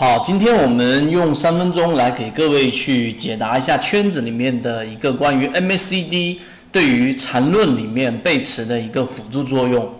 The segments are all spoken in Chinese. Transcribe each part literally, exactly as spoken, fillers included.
好，今天我们用三分钟来给各位去解答一下圈子里面的一个关于 M A C D 对于缠论里面背驰的一个辅助作用。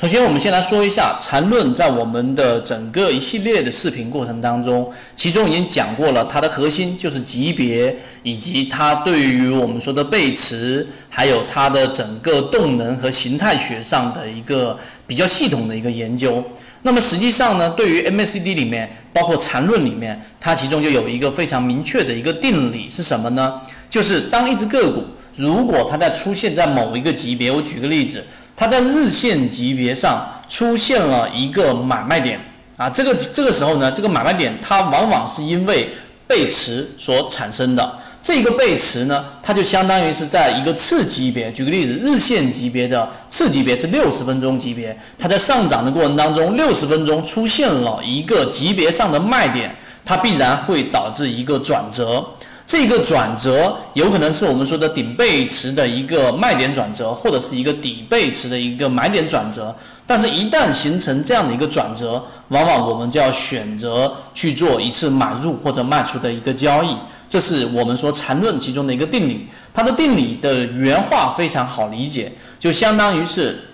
首先，我们先来说一下缠论，在我们的整个一系列的视频过程当中，其中已经讲过了，它的核心就是级别，以及它对于我们说的背驰，还有它的整个动能和形态学上的一个比较系统的一个研究。那么实际上呢，对于 M A C D 里面，包括缠论里面，它其中就有一个非常明确的一个定理是什么呢？就是当一只个股如果它在出现在某一个级别，我举个例子。它在日线级别上出现了一个买卖点啊，这个这个时候呢，这个买卖点它往往是因为背驰所产生的。这个背驰呢，它就相当于是在一个次级别，举个例子，日线级别的次级别是六十分钟级别，它在上涨的过程当中，六十分钟出现了一个级别上的卖点，它必然会导致一个转折。这个转折有可能是我们说的顶背驰的一个卖点转折，或者是一个底背驰的一个买点转折。但是，一旦形成这样的一个转折，往往我们就要选择去做一次买入或者卖出的一个交易。这是我们说缠论其中的一个定理。它的定理的原话非常好理解，就相当于是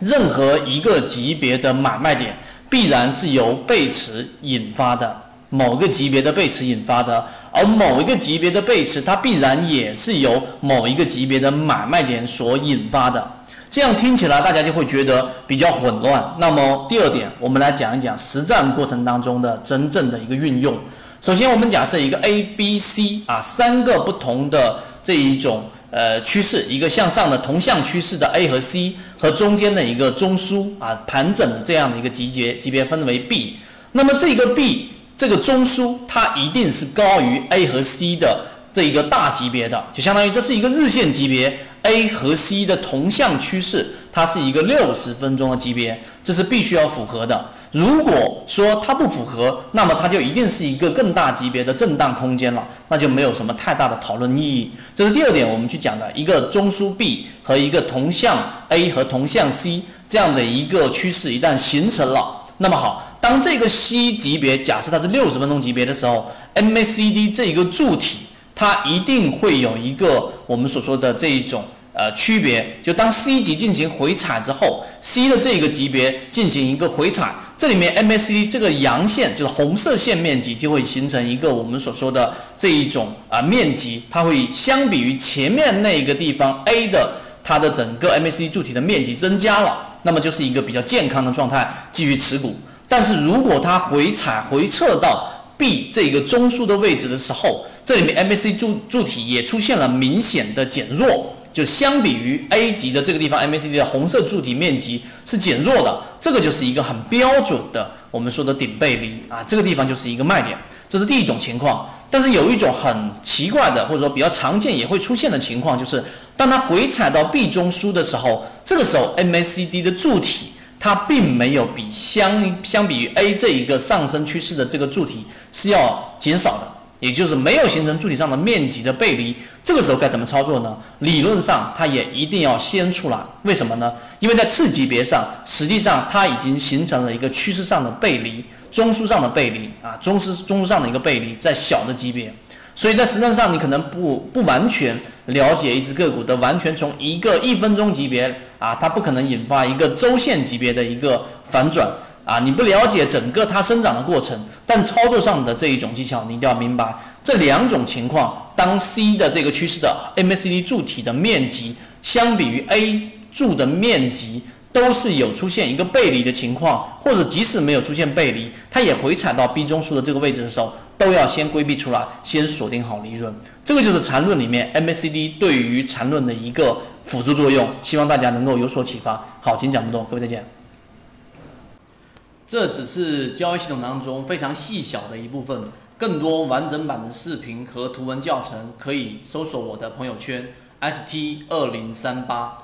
任何一个级别的买卖点必然是由背驰引发的。某个级别的背驰引发的，而某一个级别的背驰，它必然也是由某一个级别的买卖点所引发的。这样听起来大家就会觉得比较混乱。那么第二点，我们来讲一讲实战过程当中的真正的一个运用。首先，我们假设一个 A、B、C 啊三个不同的这一种呃趋势，一个向上的同向趋势的 A 和 C 和中间的一个中枢啊盘整的这样的一个级别级别分为 B。那么这个 B。这个中枢它一定是高于 A 和 C 的这一个大级别的，就相当于这是一个日线级别 A 和 C 的同向趋势，它是一个六十分钟的级别，这是必须要符合的。如果说它不符合，那么它就一定是一个更大级别的震荡空间了，那就没有什么太大的讨论意义。这是第二点，我们去讲的一个中枢 B 和一个同向 A 和同向 C 这样的一个趋势一旦形成了，那么好。当这个 C 级别假设它是六十分钟级别的时候 ，M A C D 这一个柱体它一定会有一个我们所说的这一种呃区别。就当 C 级进行回踩之后 ，C 的这个级别进行一个回踩，这里面 M A C D 这个阳线就是红色线面积就会形成一个我们所说的这一种啊、呃、面积，它会相比于前面那个地方 A 的它的整个 M A C D 柱体的面积增加了，那么就是一个比较健康的状态，继续持股。但是如果它回踩回撤到 B 这个中枢的位置的时候，这里面 M A C D 柱柱体也出现了明显的减弱，就相比于 A 级的这个地方 M A C D 的红色柱体面积是减弱的，这个就是一个很标准的我们说的顶背离啊，这个地方就是一个卖点，这是第一种情况。但是有一种很奇怪的，或者说比较常见也会出现的情况，就是当它回踩到 B 中枢的时候，这个时候 M A C D 的柱体。它并没有比相相比于 A 这一个上升趋势的这个柱体是要减少的，也就是没有形成柱体上的面积的背离。这个时候该怎么操作呢？理论上它也一定要先出来，为什么呢？因为在次级别上，实际上它已经形成了一个趋势上的背离、中枢上的背离啊，中枢中枢上的一个背离，在小的级别。所以在实战上，你可能不不完全了解一只个股的完全从一个一分钟级别啊，它不可能引发一个周线级别的一个反转啊，你不了解整个它生长的过程，但操作上的这一种技巧你一定要明白。这两种情况，当 C 的这个趋势的 M A C D 柱体的面积相比于 A 柱的面积都是有出现一个背离的情况，或者即使没有出现背离，它也回踩到 B 中枢的这个位置的时候，都要先规避出来，先锁定好利润。这个就是缠论里面 M A C D 对于缠论的一个辅助作用，希望大家能够有所启发。好，今天讲这么多，各位再见。这只是交易系统当中非常细小的一部分，更多完整版的视频和图文教程可以搜索我的朋友圈 S T 二零三八。